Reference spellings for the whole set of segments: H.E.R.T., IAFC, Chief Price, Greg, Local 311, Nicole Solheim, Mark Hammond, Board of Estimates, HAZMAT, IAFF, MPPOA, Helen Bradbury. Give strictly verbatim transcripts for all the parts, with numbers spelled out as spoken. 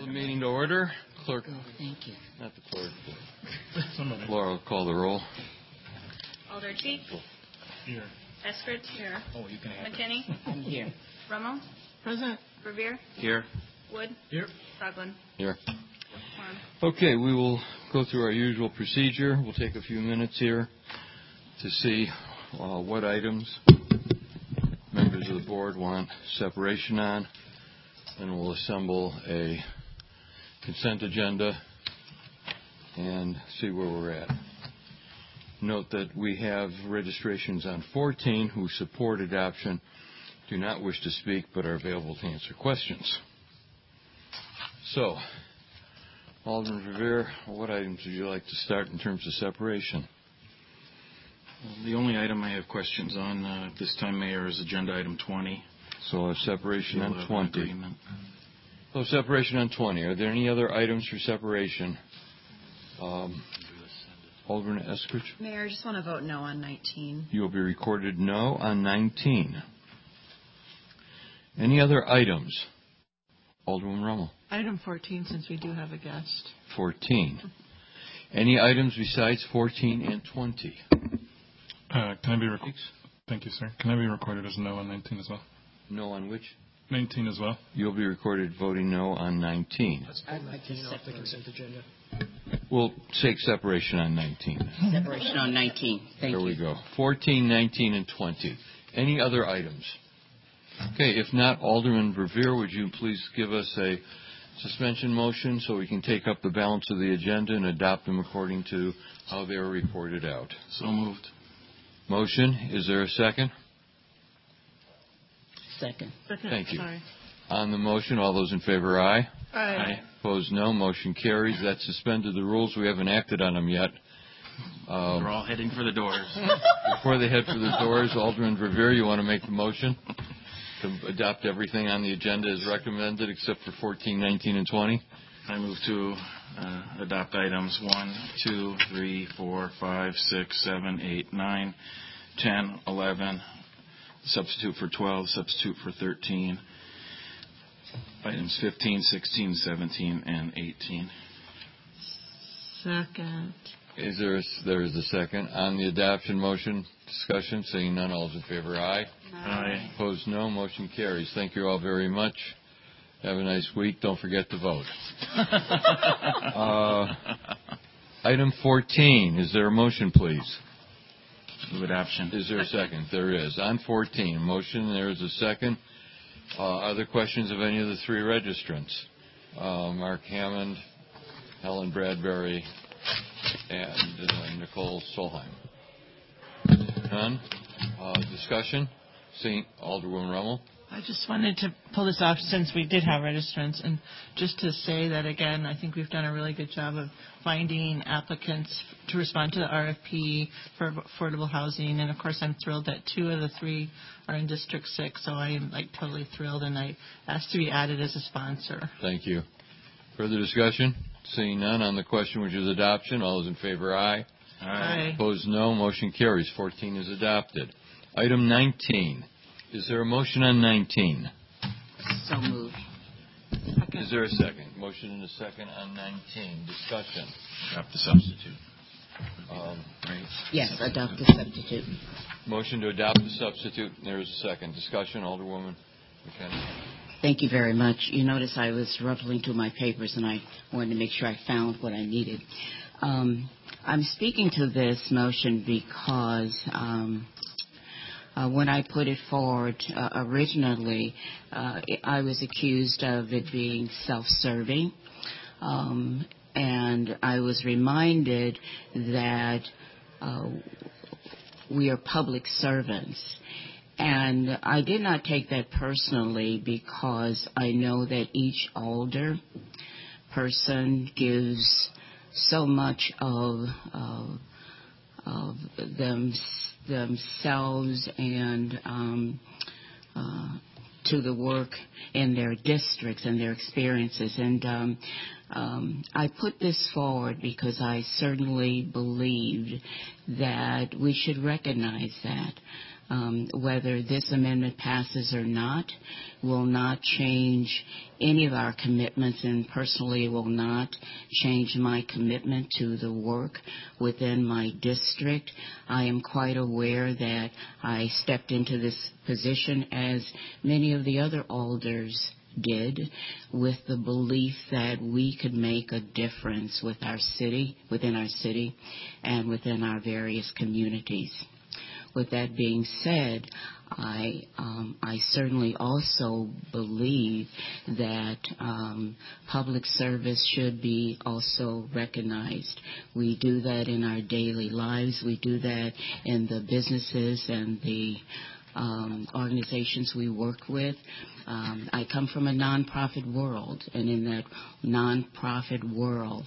Call the meeting to order. Clerk. Oh, thank you. Not the clerk. Laura will call the roll. Alder Cheek. Here. Eskridge. Here. Oh, you can have McKinney. I'm here. Rummel. Present. Revere. Here. Wood. Here. Roglin. Here. Okay, we will go through our usual procedure. We'll take a few minutes here to see uh, what items members of the board want separation on. Then we'll assemble a consent agenda and see where we're at. Note that we have registrations on fourteen who support adoption, do not wish to speak, but are available to answer questions. So, Alderman Revere, what items would you like to start in terms of separation? Well, the only item I have questions on uh, this time, Mayor, is agenda item twenty. So a separation on twenty. So separation on twenty. Are there any other items for separation? Um, Alderman Eskridge? Mayor, I just want to vote no on nineteen. You will be recorded no on nineteen. Any other items? Alderman Rummel. Item fourteen, since we do have a guest. fourteen. Any items besides fourteen and twenty? Uh, can I be recorded? Thank you, sir. Can I be recorded as no on nineteen as well? No on which? nineteen as well. You'll be recorded voting no on nineteen. I'd like to accept the consent agenda. We'll take separation on nineteen. Separation on nineteen. Thank you. There we go. fourteen, nineteen, and twenty. Any other items? Okay. If not, Alderman Revere, would you please give us a suspension motion so we can take up the balance of the agenda and adopt them according to how they were reported out? So moved. Motion. Is there a second? Second. Second. Thank you. Sorry. On the motion, all those in favor, aye. Aye. Aye. Opposed, no. Motion carries. That suspended the rules. We haven't acted on them yet. Um, We're all heading for the doors. Before they head for the doors, Alderman Revere, you want to make the motion to adopt everything on the agenda as recommended except for fourteen, nineteen, and twenty? I move to uh, adopt items one, two, three, four, five, six, seven, eight, nine, ten, eleven, substitute for twelve, substitute for thirteen, items fifteen, sixteen, seventeen, and eighteen. Second. Is there a, there is a second. On the adoption motion, discussion, seeing none, all is in favor, aye. Aye. Aye. Opposed, no. Motion carries. Thank you all very much. Have a nice week. Don't forget to vote. uh, item fourteen. Is there a motion, please? Move adoption. Is there a second? There is. On fourteen, motion, there is a second. Uh, other questions of any of the three registrants? Uh, Mark Hammond, Helen Bradbury, and uh, Nicole Solheim. None? Uh, discussion? Seeing Alderwoman Rummel. I just wanted to pull this off since we did have registrants, and just to say that, again, I think we've done a really good job of finding applicants to respond to the R F P for affordable housing. And, of course, I'm thrilled that two of the three are in District six, so I am, like, totally thrilled, and I asked to be added as a sponsor. Thank you. Further discussion? Seeing none on the question, which is adoption. All those in favor, aye. Aye. Aye. Opposed, no. Motion carries. fourteen is adopted. Item nineteen. Is there a motion on nineteen? So moved. Second. Is there a second? Motion and a second on nineteen. Discussion. Adopt the substitute. Um, right? Yes, adopt the substitute. Motion to adopt the substitute. There is a second. Discussion, Alderwoman McKenna. Thank you very much. You notice I was ruffling through my papers, and I wanted to make sure I found what I needed. Um, I'm speaking to this motion because... Um, Uh, when I put it forward uh, originally, uh, I was accused of it being self-serving. Um, and I was reminded that uh, we are public servants. And I did not take that personally because I know that each older person gives so much of, uh, of themselves. themselves and um, uh, to the work in their districts and their experiences. And um, um, I put this forward because I certainly believed that we should recognize that. Um, whether this amendment passes or not will not change any of our commitments, and personally will not change my commitment to the work within my district. I am quite aware that I stepped into this position, as many of the other alders did, with the belief that we could make a difference with our city, within our city, and within our various communities. With that being said, I um, I certainly also believe that um, public service should be also recognized. We do that in our daily lives. We do that in the businesses and the um, organizations we work with. Um, I come from a nonprofit world, and in that nonprofit world,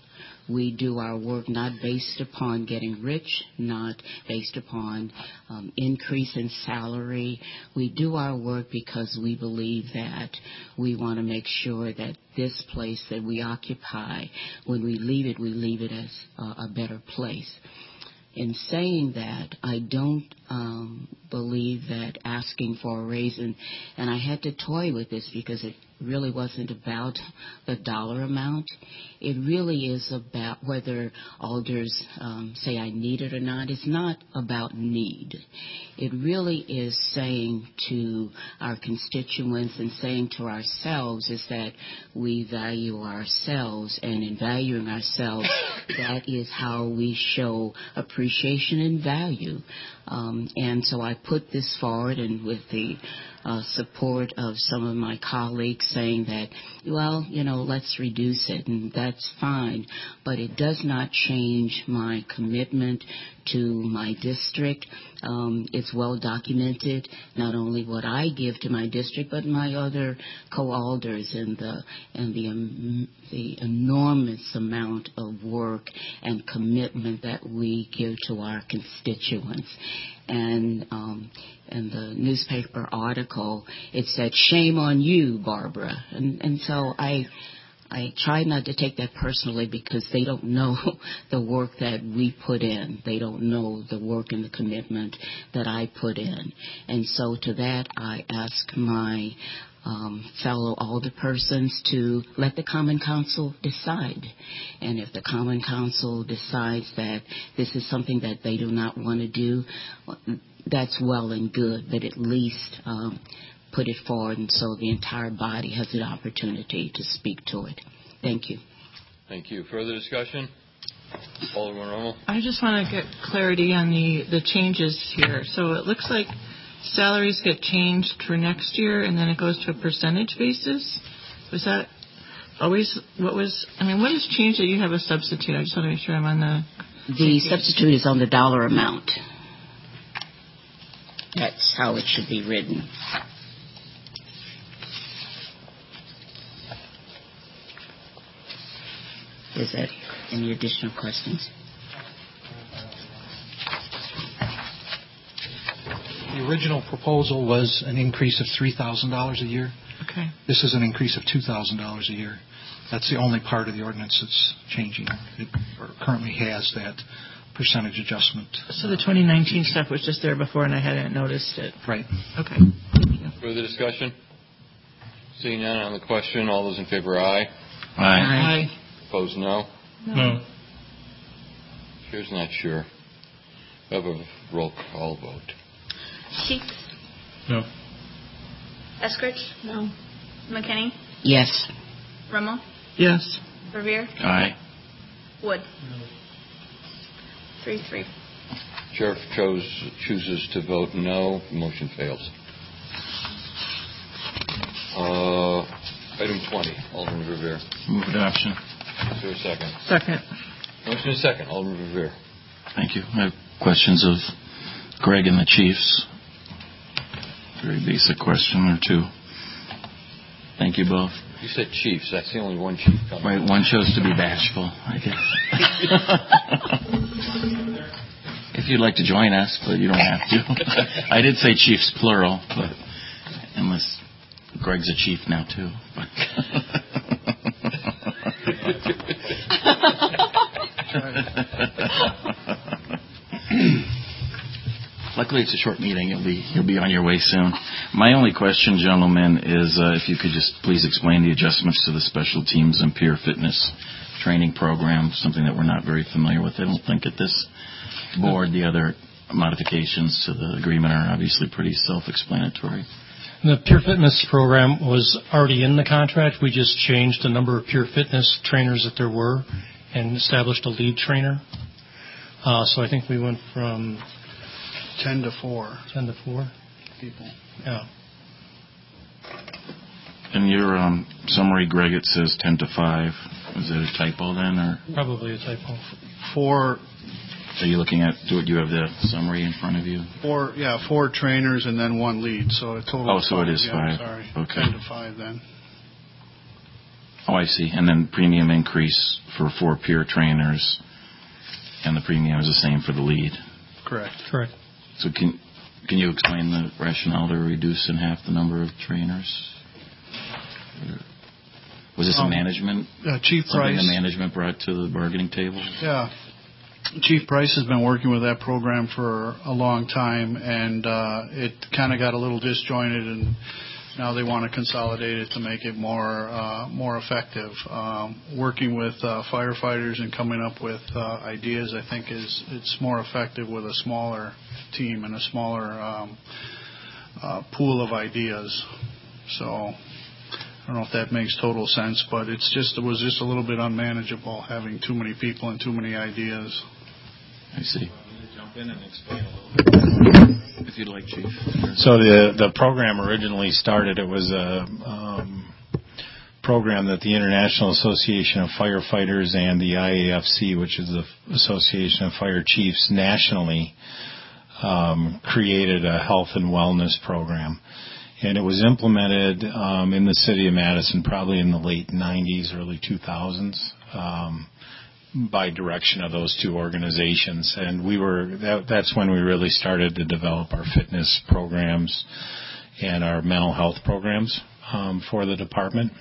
we do our work not based upon getting rich, not based upon um, increase in salary. We do our work because we believe that we want to make sure that this place that we occupy, when we leave it, we leave it as uh, a better place. In saying that, I don't um, believe that asking for a raise, and, and I had to toy with this because it really wasn't about the dollar amount. It really is about whether alders um, say I need it or not. It's not about need. It really is saying to our constituents and saying to ourselves is that we value ourselves, and in valuing ourselves, that is how we show appreciation and value. Um, and so I put this forward, and with the Uh, support of some of my colleagues saying that, well, you know, let's reduce it, and that's fine, but it does not change my commitment to my district. Um, it's well documented, not only what I give to my district, but my other co-alders, and the and the, um, the enormous amount of work and commitment that we give to our constituents. And um, in the newspaper article, it said, "Shame on you, Barbara." And, and so I, I try not to take that personally, because they don't know the work that we put in. They don't know the work and the commitment that I put in. And so to that, I ask my Um, fellow alderpersons to let the Common Council decide. And if the Common Council decides that this is something that they do not want to do, that's well and good, but at least um, put it forward, and so the entire body has an opportunity to speak to it. Thank you. Thank you. Further discussion? Alderman Rommel. I just want to get clarity on the, the changes here. So it looks like salaries get changed for next year, and then it goes to a percentage basis. Was that always what was? I mean, what has changed that you have a substitute? I just want to make sure I'm on the. The substitute is on the dollar amount. That's how it should be written. Is that any additional questions? The original proposal was an increase of three thousand dollars a year. Okay. This is an increase of two thousand dollars a year. That's the only part of the ordinance that's changing. It or currently has that percentage adjustment. So the twenty nineteen stuff was just there before, and I hadn't noticed it. Right. Okay. Further discussion? Seeing none on the question, all those in favor, aye. Aye. Aye. Aye. Opposed, no? No. No. Chair's not sure. We have a roll call vote. Sheets? No. Eskridge? No. McKinney? Yes. Rummel? Yes. Revere? Aye. Wood? No. Three, three. Chair chose, chooses to vote no. Motion fails. Uh, item twenty, Alderman Revere. Move adoption. Is there a second? Second. Motion is second. Alderman Revere. Thank you. I have questions of Greg and the Chiefs. Very basic question or two. Thank you both. You said Chiefs. That's the only one Chief coming. Right, one chose to be bashful, I guess. If you'd like to join us, but you don't have to. I did say Chiefs plural, but unless Greg's a Chief now too. Luckily, it's a short meeting. You'll be you'll be on your way soon. My only question, gentlemen, is uh, if you could just please explain the adjustments to the special teams and peer fitness training program, something that we're not very familiar with, I don't think, at this board. The other modifications to the agreement are obviously pretty self-explanatory. The peer fitness program was already in the contract. We just changed the number of peer fitness trainers that there were and established a lead trainer. Uh, so I think we went from ten to four. ten to four people. Yeah. In your um, summary, Greg, it says ten to five. Is it a typo then? Or probably a typo. Four. Are you looking at, do you have the summary in front of you? Four, yeah, four trainers and then one lead. So a total oh, of so five. It is yeah, five. Sorry. Okay. ten to five then. Oh, I see. And then premium increase for four peer trainers, and the premium is the same for the lead. Correct. Correct. So can can you explain the rationale to reduce in half the number of trainers? Was this um, a management? Uh, Chief Price. Something the management brought to the bargaining table? Yeah. Chief Price has been working with that program for a long time, and uh, it kind of got a little disjointed, and now they want to consolidate it to make it more uh, more effective. Um, working with uh, firefighters and coming up with uh, ideas, I think, is it's more effective with a smaller team and a smaller um, uh, pool of ideas. So I don't know if that makes total sense, but it's just it was just a little bit unmanageable having too many people and too many ideas. I see. Jump in and explain a little bit, if you'd like, Chief. So the the program originally started. It was a um, program that the International Association of Firefighters and the I A F C, which is the Association of Fire Chiefs nationally, um, created a health and wellness program. And it was implemented um, in the city of Madison probably in the late nineties, early two thousands, um, by direction of those two organizations. And we were that, that's when we really started to develop our fitness programs and our mental health programs um, for the department.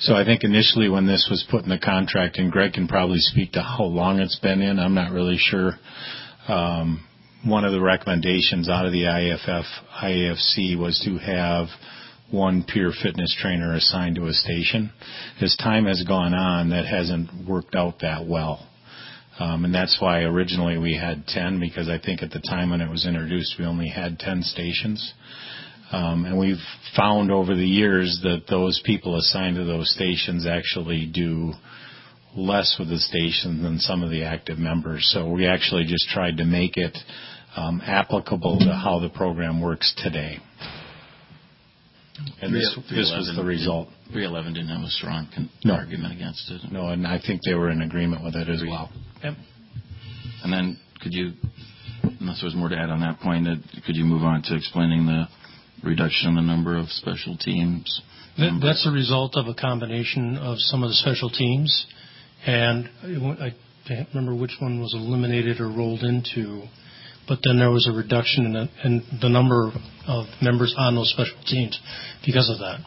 So I think initially when this was put in the contract, and Greg can probably speak to how long it's been in, I'm not really sure. Um, One of the recommendations out of the I A F F, I A F C was to have one peer fitness trainer assigned to a station. As time has gone on, that hasn't worked out that well. Um, and that's why originally we had ten, because I think at the time when it was introduced, we only had ten stations. Um, and we've found over the years that those people assigned to those stations actually do less with the station than some of the active members. So we actually just tried to make it um, applicable to how the program works today. And this, this was the result. three eleven didn't have a strong con- no. argument against it. No, and I think they were in agreement with it as well. Yep. And then could you, unless there's more to add on that point, could you move on to explaining the reduction in the number of special teams? That, that's a result of a combination of some of the special teams. And I can't remember which one was eliminated or rolled into, but then there was a reduction in the, in the number of members on those special teams because of that.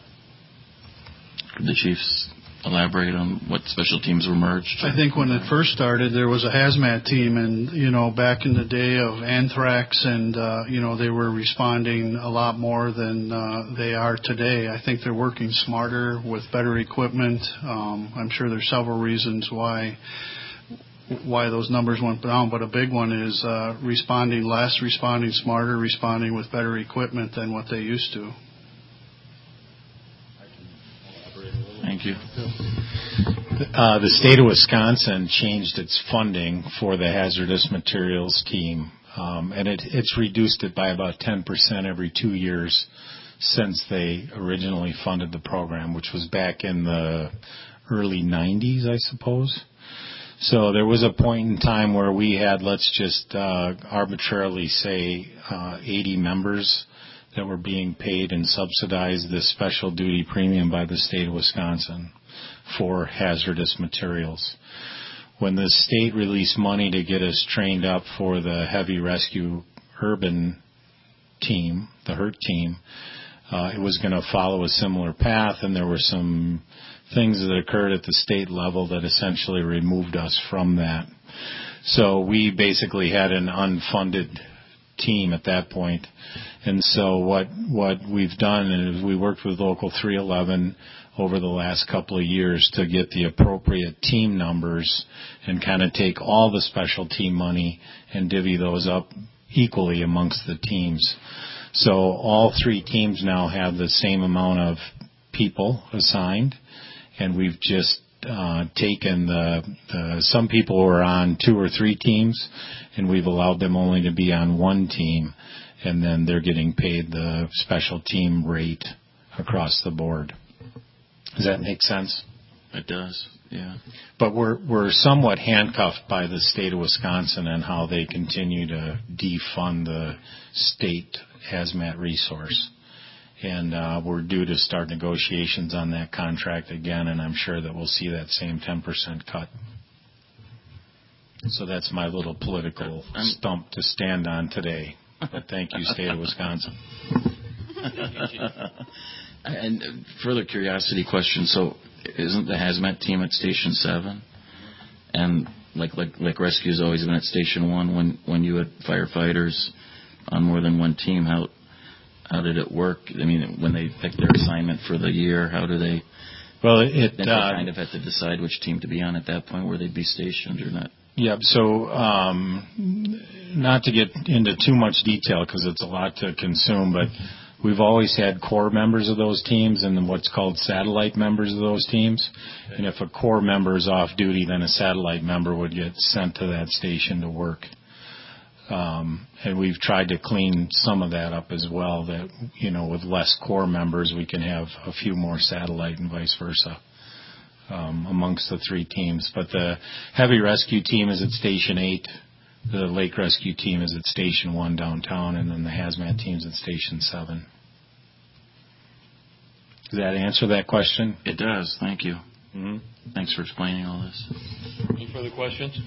Could the Chiefs elaborate on what special teams were merged? I think when it first started, there was a HAZMAT team, and, you know, back in the day of anthrax, and, uh, you know, they were responding a lot more than uh, they are today. I think they're working smarter with better equipment. Um, I'm sure there's several reasons why why those numbers went down, but a big one is uh, responding less, responding smarter, responding with better equipment than what they used to. Thank you. Uh, the state of Wisconsin changed its funding for the hazardous materials scheme, um, and it, it's reduced it by about ten percent every two years since they originally funded the program, which was back in the early nineties, I suppose. So there was a point in time where we had, let's just uh, arbitrarily say, uh, eighty members that were being paid and subsidized this special duty premium by the state of Wisconsin for hazardous materials. When the state released money to get us trained up for the heavy rescue urban team, the H E R T team, uh, it was going to follow a similar path, and there were some things that occurred at the state level that essentially removed us from that. So we basically had an unfunded team at that point. And so what what we've done is we worked with Local three eleven over the last couple of years to get the appropriate team numbers and kind of take all the special team money and divvy those up equally amongst the teams. So all three teams now have the same amount of people assigned, and we've just uh, taken the, the, some people were on two or three teams, and we've allowed them only to be on one team, and then they're getting paid the special team rate across the board. Does that make sense? It does, yeah. But we're we're somewhat handcuffed by the state of Wisconsin and how they continue to defund the state hazmat resource. And uh, we're due to start negotiations on that contract again, and I'm sure that we'll see that same ten percent cut. So that's my little political I'm, stump to stand on today. But thank you, state of Wisconsin. And further curiosity question, so isn't the hazmat team at Station seven? And like like like Rescue's always been at Station one, when, when you had firefighters on more than one team, how how did it work? I mean, when they picked their assignment for the year, how do they... Well, it... Then uh, they kind of had to decide which team to be on at that point, where they'd be stationed or not. Yeah, so um, not to get into too much detail because it's a lot to consume, but... We've always had core members of those teams and what's called satellite members of those teams. And if a core member is off duty, then a satellite member would get sent to that station to work. Um, and we've tried to clean some of that up as well, that, you know, with less core members, we can have a few more satellite and vice versa um, amongst the three teams. But the heavy rescue team is at Station eight. The lake rescue team is at Station one downtown, and then the hazmat team's at Station seven. Does that answer that question? It does. Thank you. Mm-hmm. Thanks for explaining all this. Any further questions?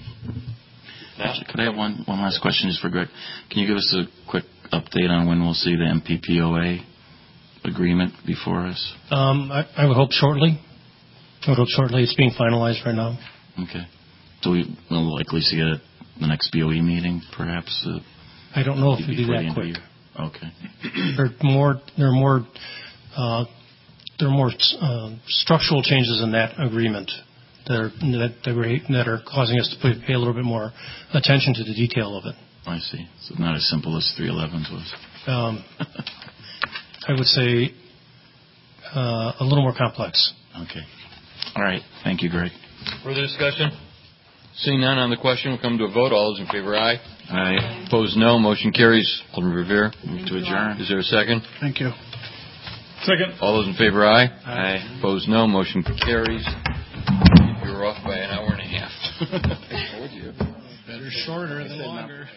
Actually, could I have one, one last question just for Greg? Can you give us a quick update on when we'll see the M P P O A agreement before us? Um, I, I would hope shortly. I would hope shortly. It's being finalized right now. Okay. So we will likely see it the next B O E meeting, perhaps? Uh, I don't know if it'll be that quick. Okay. There are more, there are more, uh, there are more uh, structural changes in that agreement that are, that, that are causing us to pay a little bit more attention to the detail of it. I see. So not as simple as three eleven's was. Um, I would say uh, a little more complex. Okay. All right. Thank you, Greg. Further discussion? Seeing none on the question, we'll come to a vote. All those in favor, aye. Aye. Opposed, no. Motion carries. Alderman Revere. Move to adjourn. Is there a second? Thank you. Second. All those in favor, aye. Aye. Opposed, no. Motion carries. You're off by an hour and a half. I told you. Better shorter than longer.